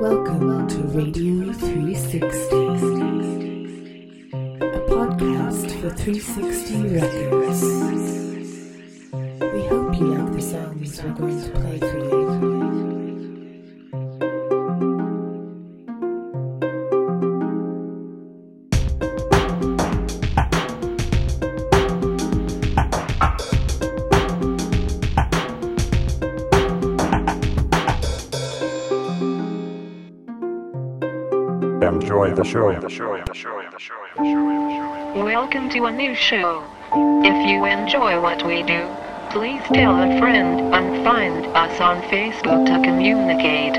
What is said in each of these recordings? Welcome to Radio 360, a podcast for 360 Records. We hope you like the songs we're going to play for you. Welcome to a new show. If you enjoy what we do, please tell a friend and find us on Facebook to communicate.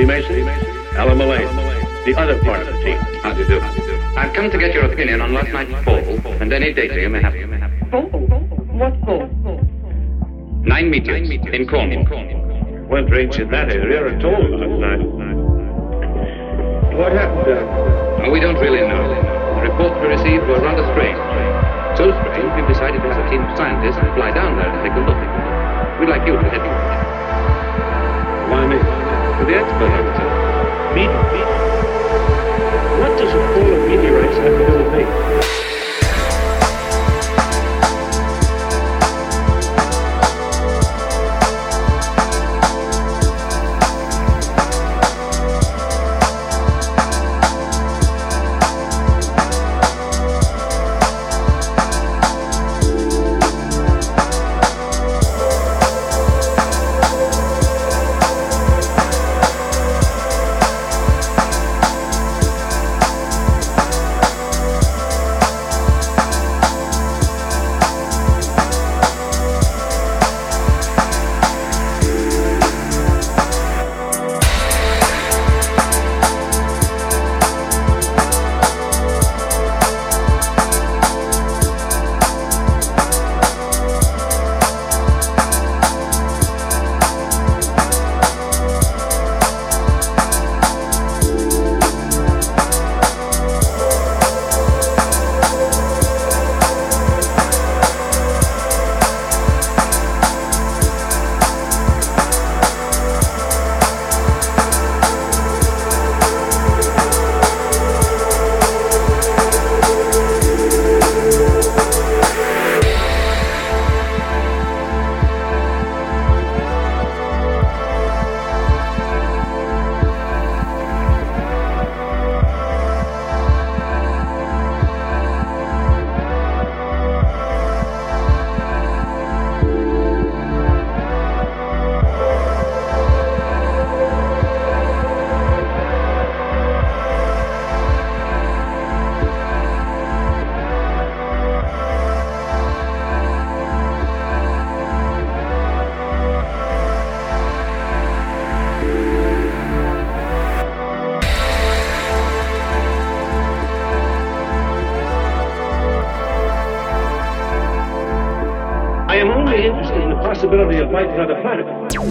Lee Mason, Alan Malay, the other part of the team. How do you do? I've come to get your opinion on last night's poll and any data you may have. Poll? What poll? 9 meters in Cornwall. Weren't rates in that area at all last night. What happened there? Oh, we don't really know. The reports we received were rather strange. So strange, we've decided to have a team of scientists fly down there and take a look. We'd like you to head in. Why me? To the expert, I would say. Me? What does a fall of meteorites have to do with me?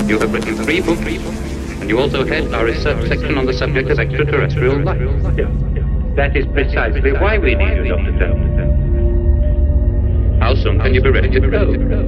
You have written 3 books, and you also head our research section on the subject of extraterrestrial life. Yeah. That is precisely why we need you, Dr. Tell. How soon can you be ready to go?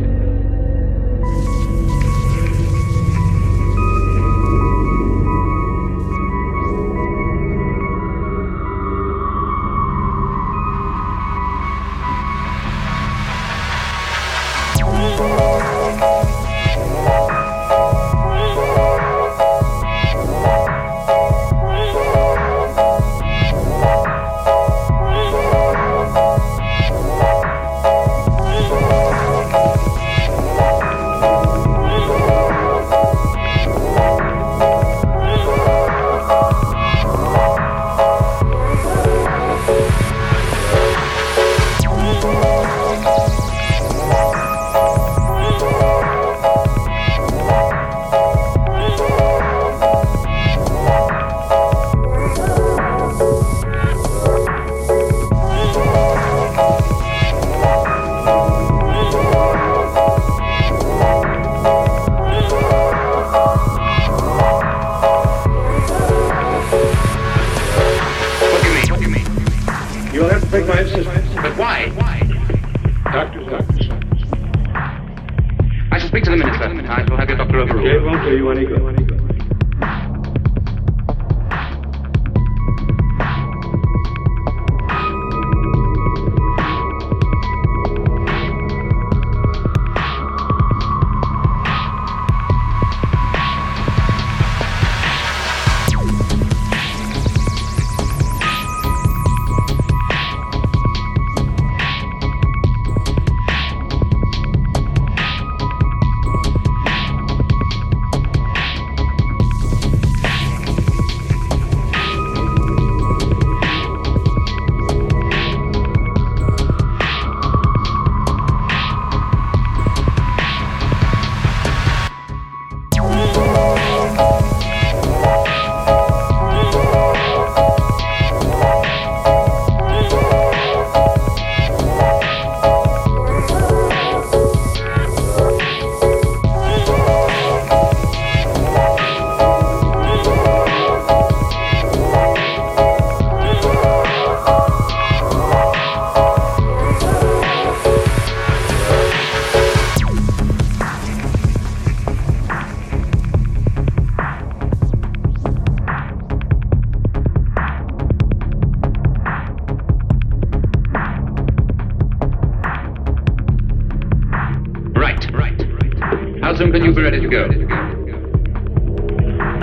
You'll be ready to go. An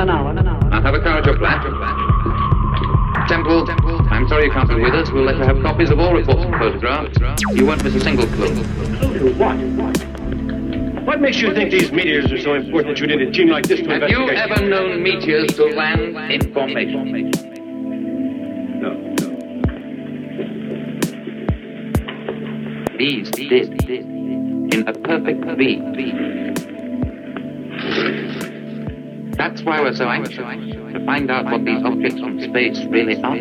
hour. Now have a car at your flat. Temple, I'm sorry you can't be with us. We'll let you have copies of all reports and photographs. You won't miss a single clue. Clue to what? What makes you think these meteors are so important you need a team like this to investigate? Have you ever known meteors to land in formation? No. These did. In a perfect V. That's why we're so anxious to find out what these objects from space really are.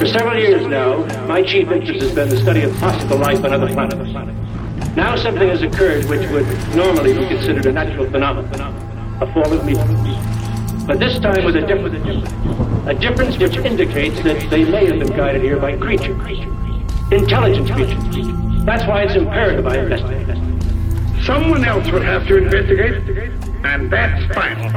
For several years now, my chief interest has been the study of possible life on other planets. Now something has occurred which would normally be considered a natural phenomenon, a fall of meteors. But this time with a difference which indicates that they may have been guided here by intelligent creatures. That's why it's imperative I investigate. Someone else would have to investigate, and that's final.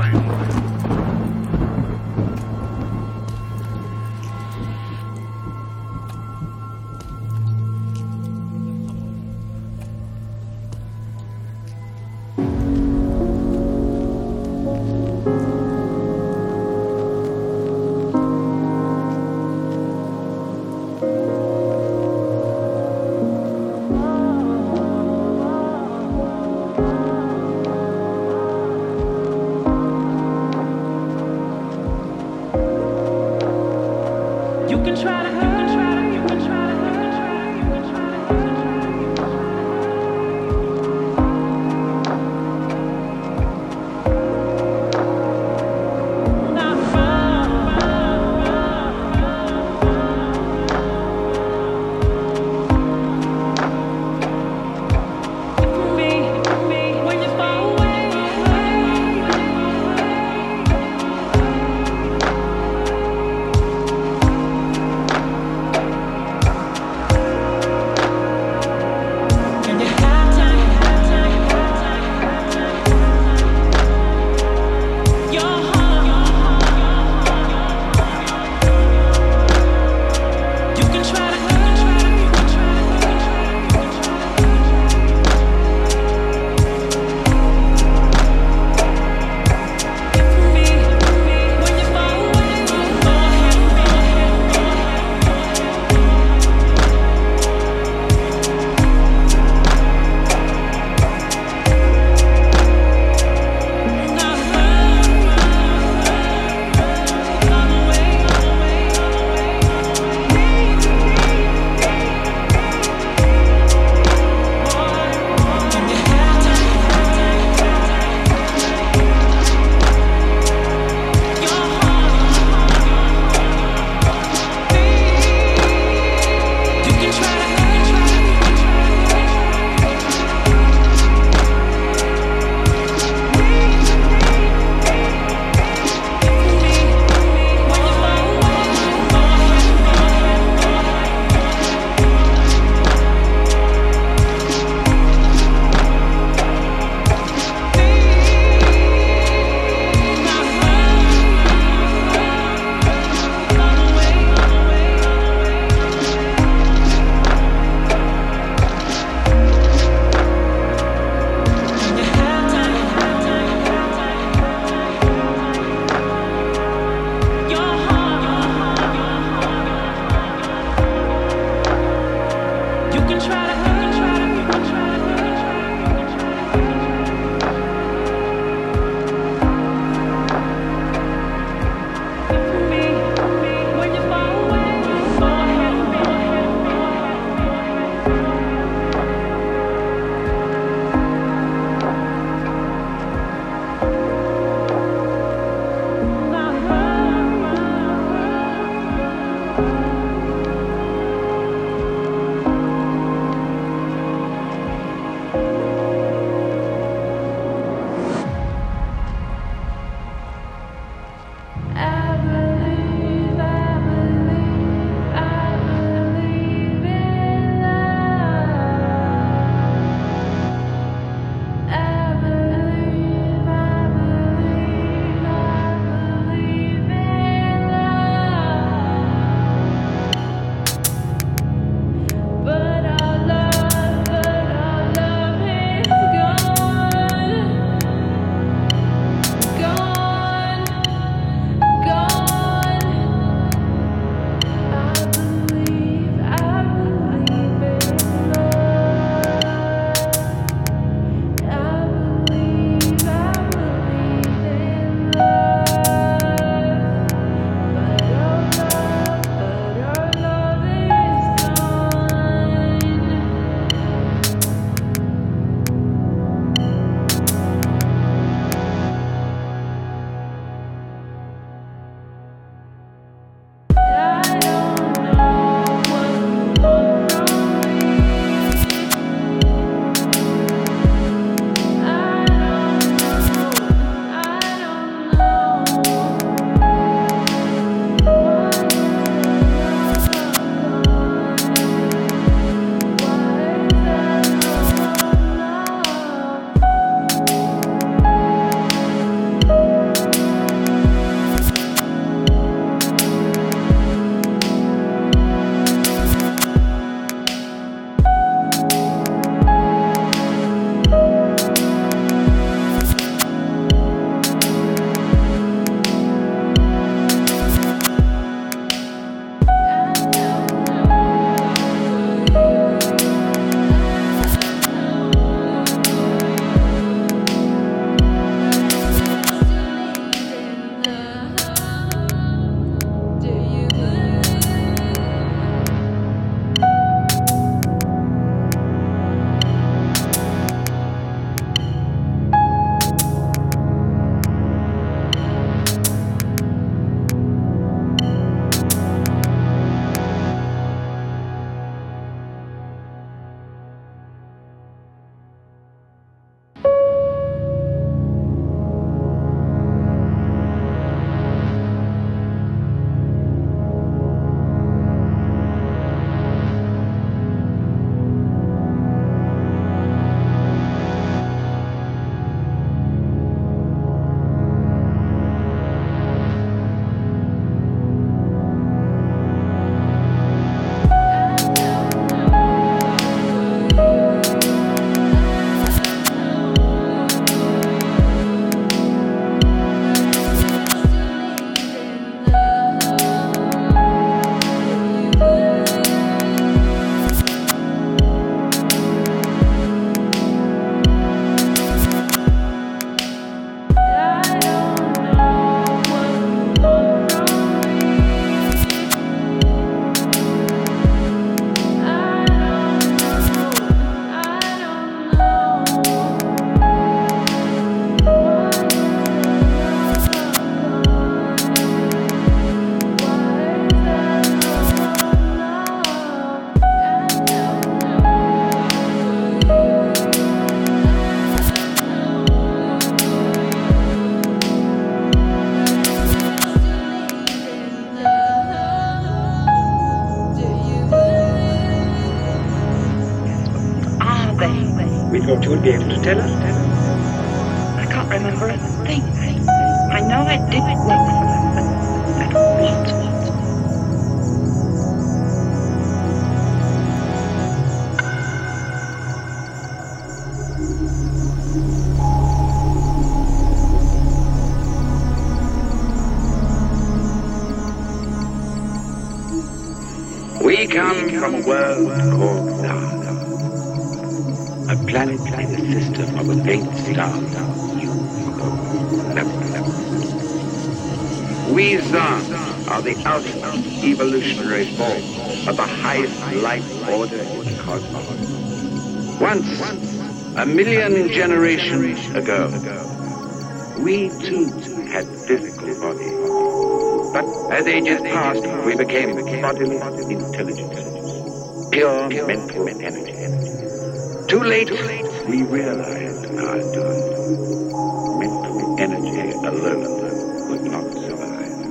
be able to tell us? I can't remember a thing. I know I did work for them, but what? We come from a world called Zara, a planet in the system of an eight star system. We Zara are the ultimate evolutionary form of the highest life order in the cosmos. Once, a million generations ago, we too had physical bodies. But as ages passed, we became bodily intelligence, pure mental energy. Too late, we realized our doom. Mental energy alone would not survive.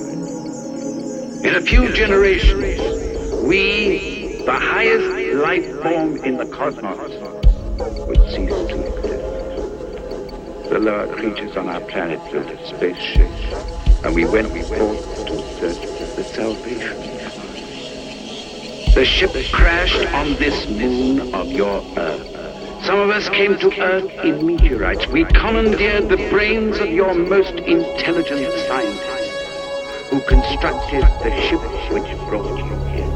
In a few generations, we, the highest life form in the cosmos, would cease to exist. The lower creatures on our planet built a spaceship, and we went to search for the salvation. The ship crashed on this moon of your Earth. Some of us came to Earth in meteorites. We commandeered the brains of your most intelligent scientists, who constructed the ship which brought you here.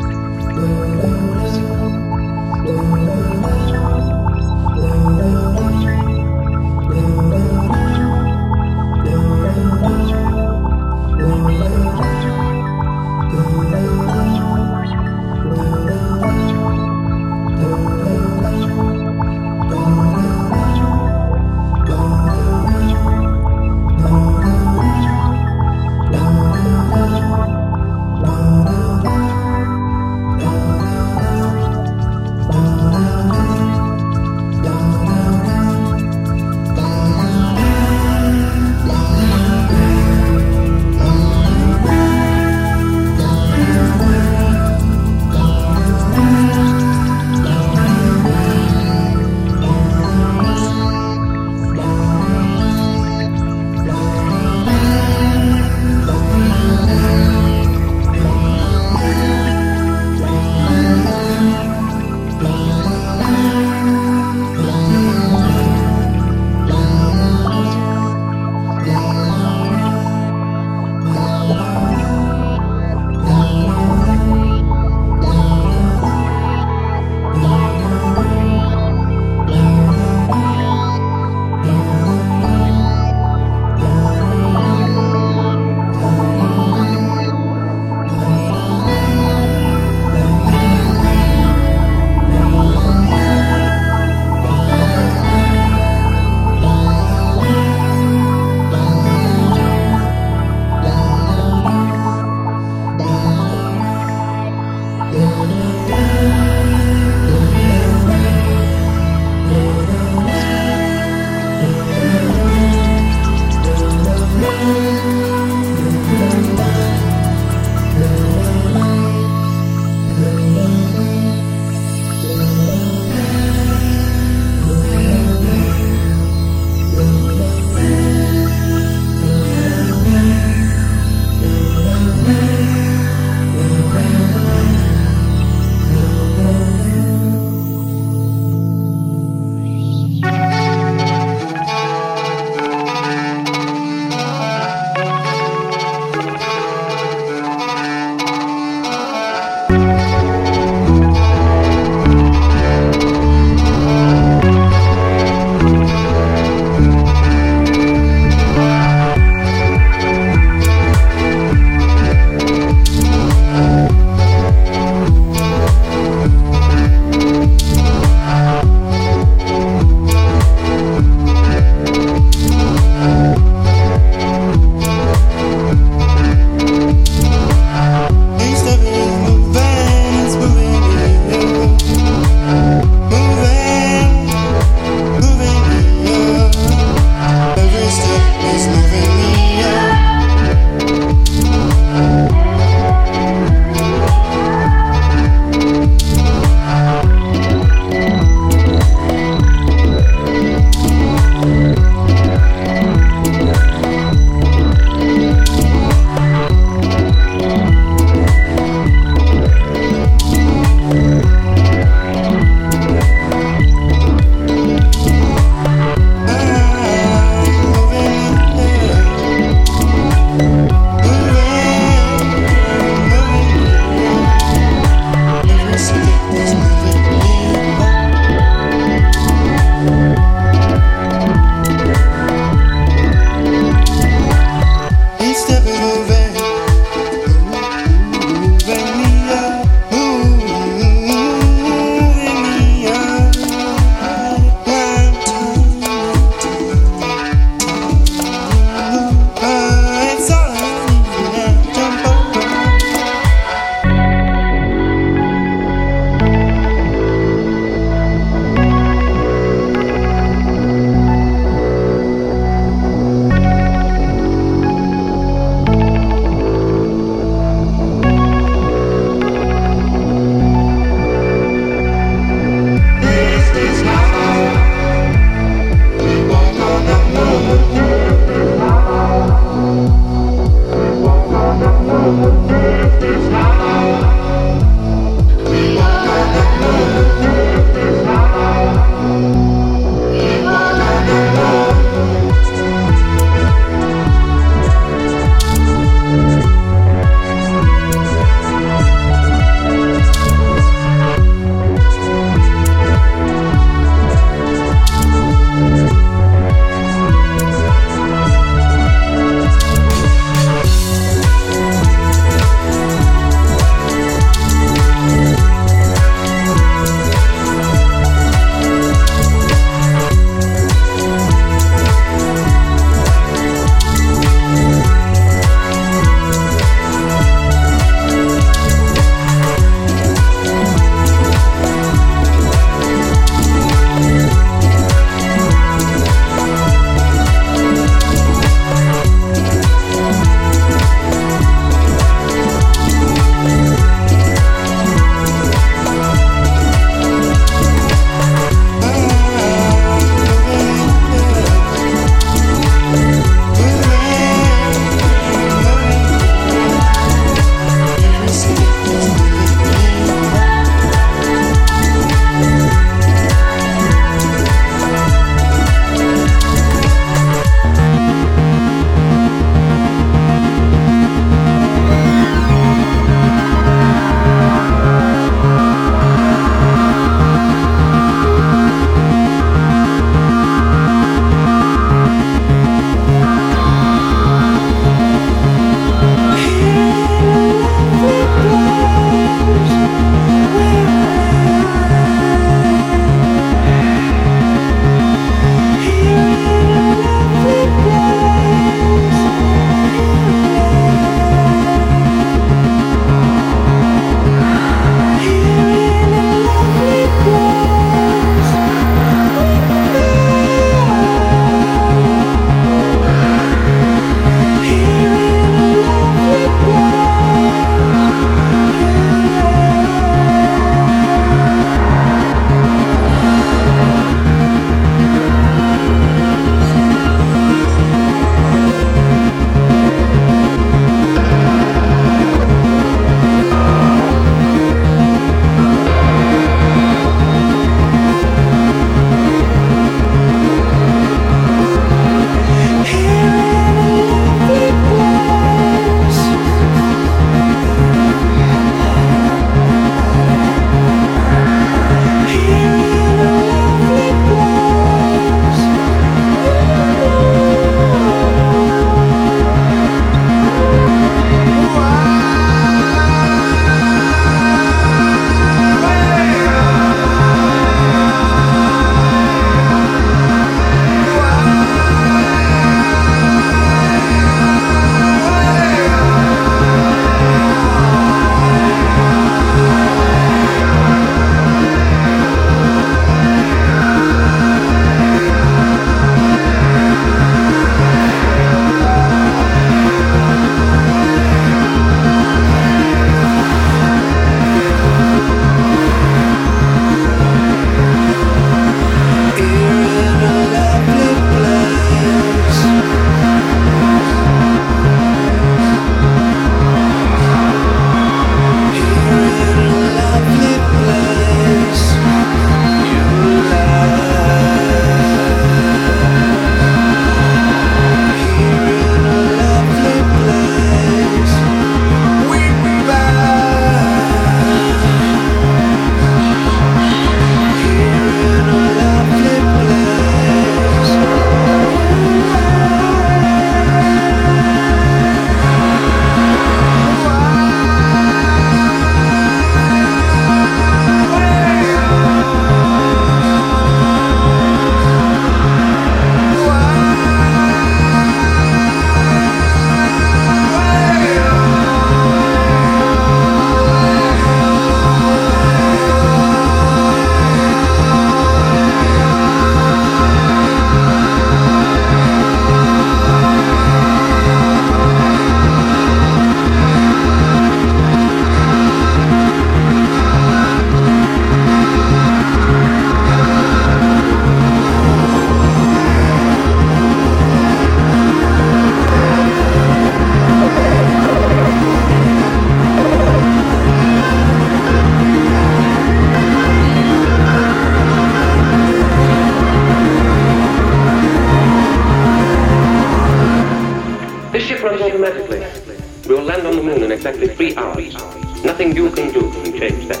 Nothing you can do can change that.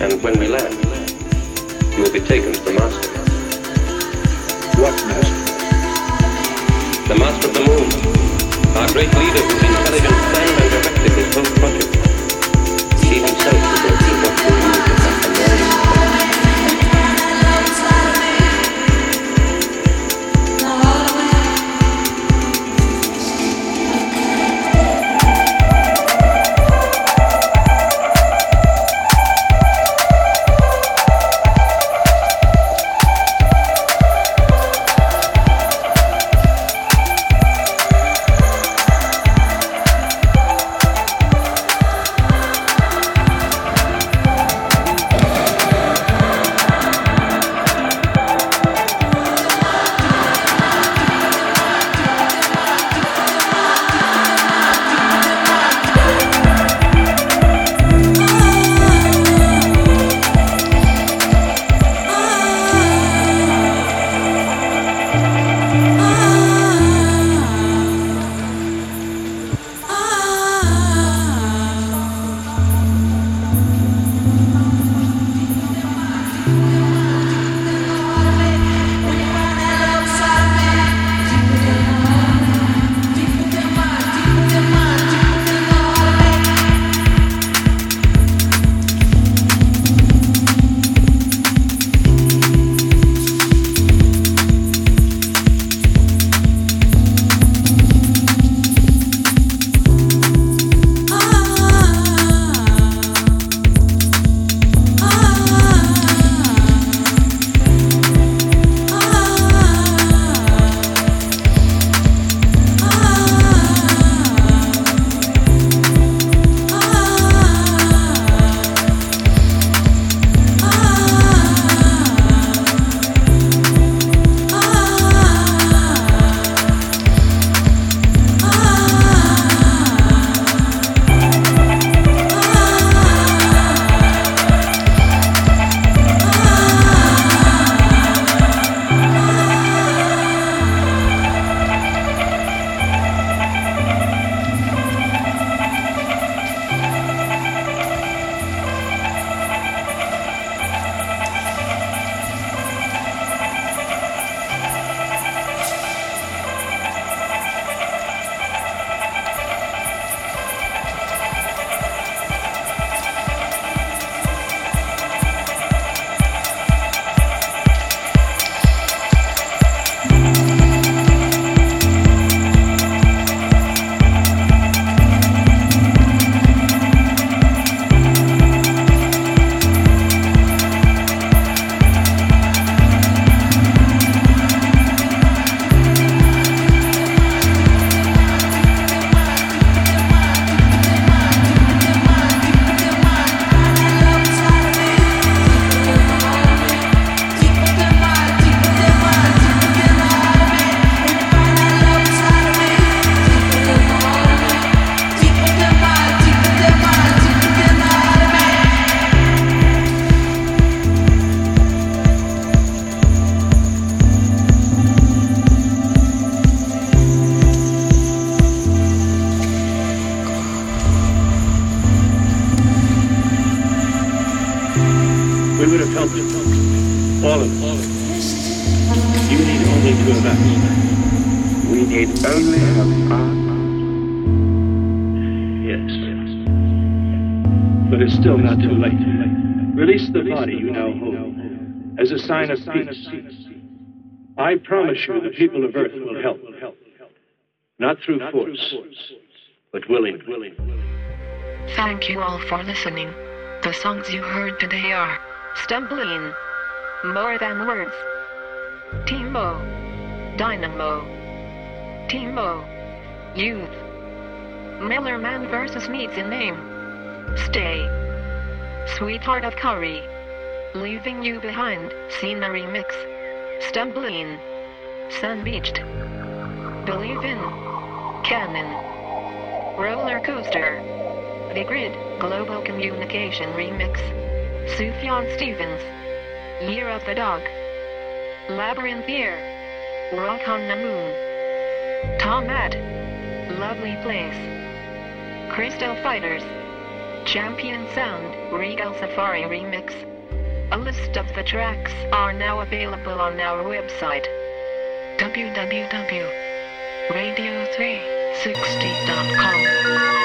And when we land, you will be taken to the master. What master? The master of the moon. Our great leader whose intelligent plan and directed his whole project. He himself is going to what we need to come from there. I promise you the people of Earth will help. Not through force, but willingly. Thank you all for listening. The songs you heard today are Stumbleine, More Than Words, Timo, Dynamo, Timo, Youth, Mellorman vs. Needs a Name, Stay, Sweetheart of Kari, Leaving You Behind, Sina Remix, Stumbleine, Sun Beached, Believe In, Cannon, Rollercoaster, The Grid, Global Communication Remix, Sufjan Stevens, Year of the Dog, Labyrinth Ear, Rock on the Moon, Tomat, Lovely Place, Crystal Fighters, Champion Sound, Regal Safari Remix. A list of the tracks are now available on our website, www.radio360.com.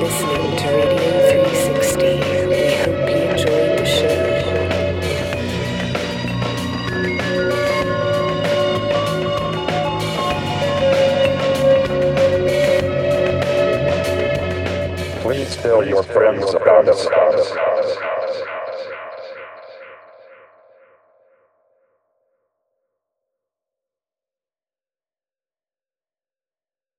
Listening to Radio 360. We hope you enjoyed the show. Please tell your friends about us.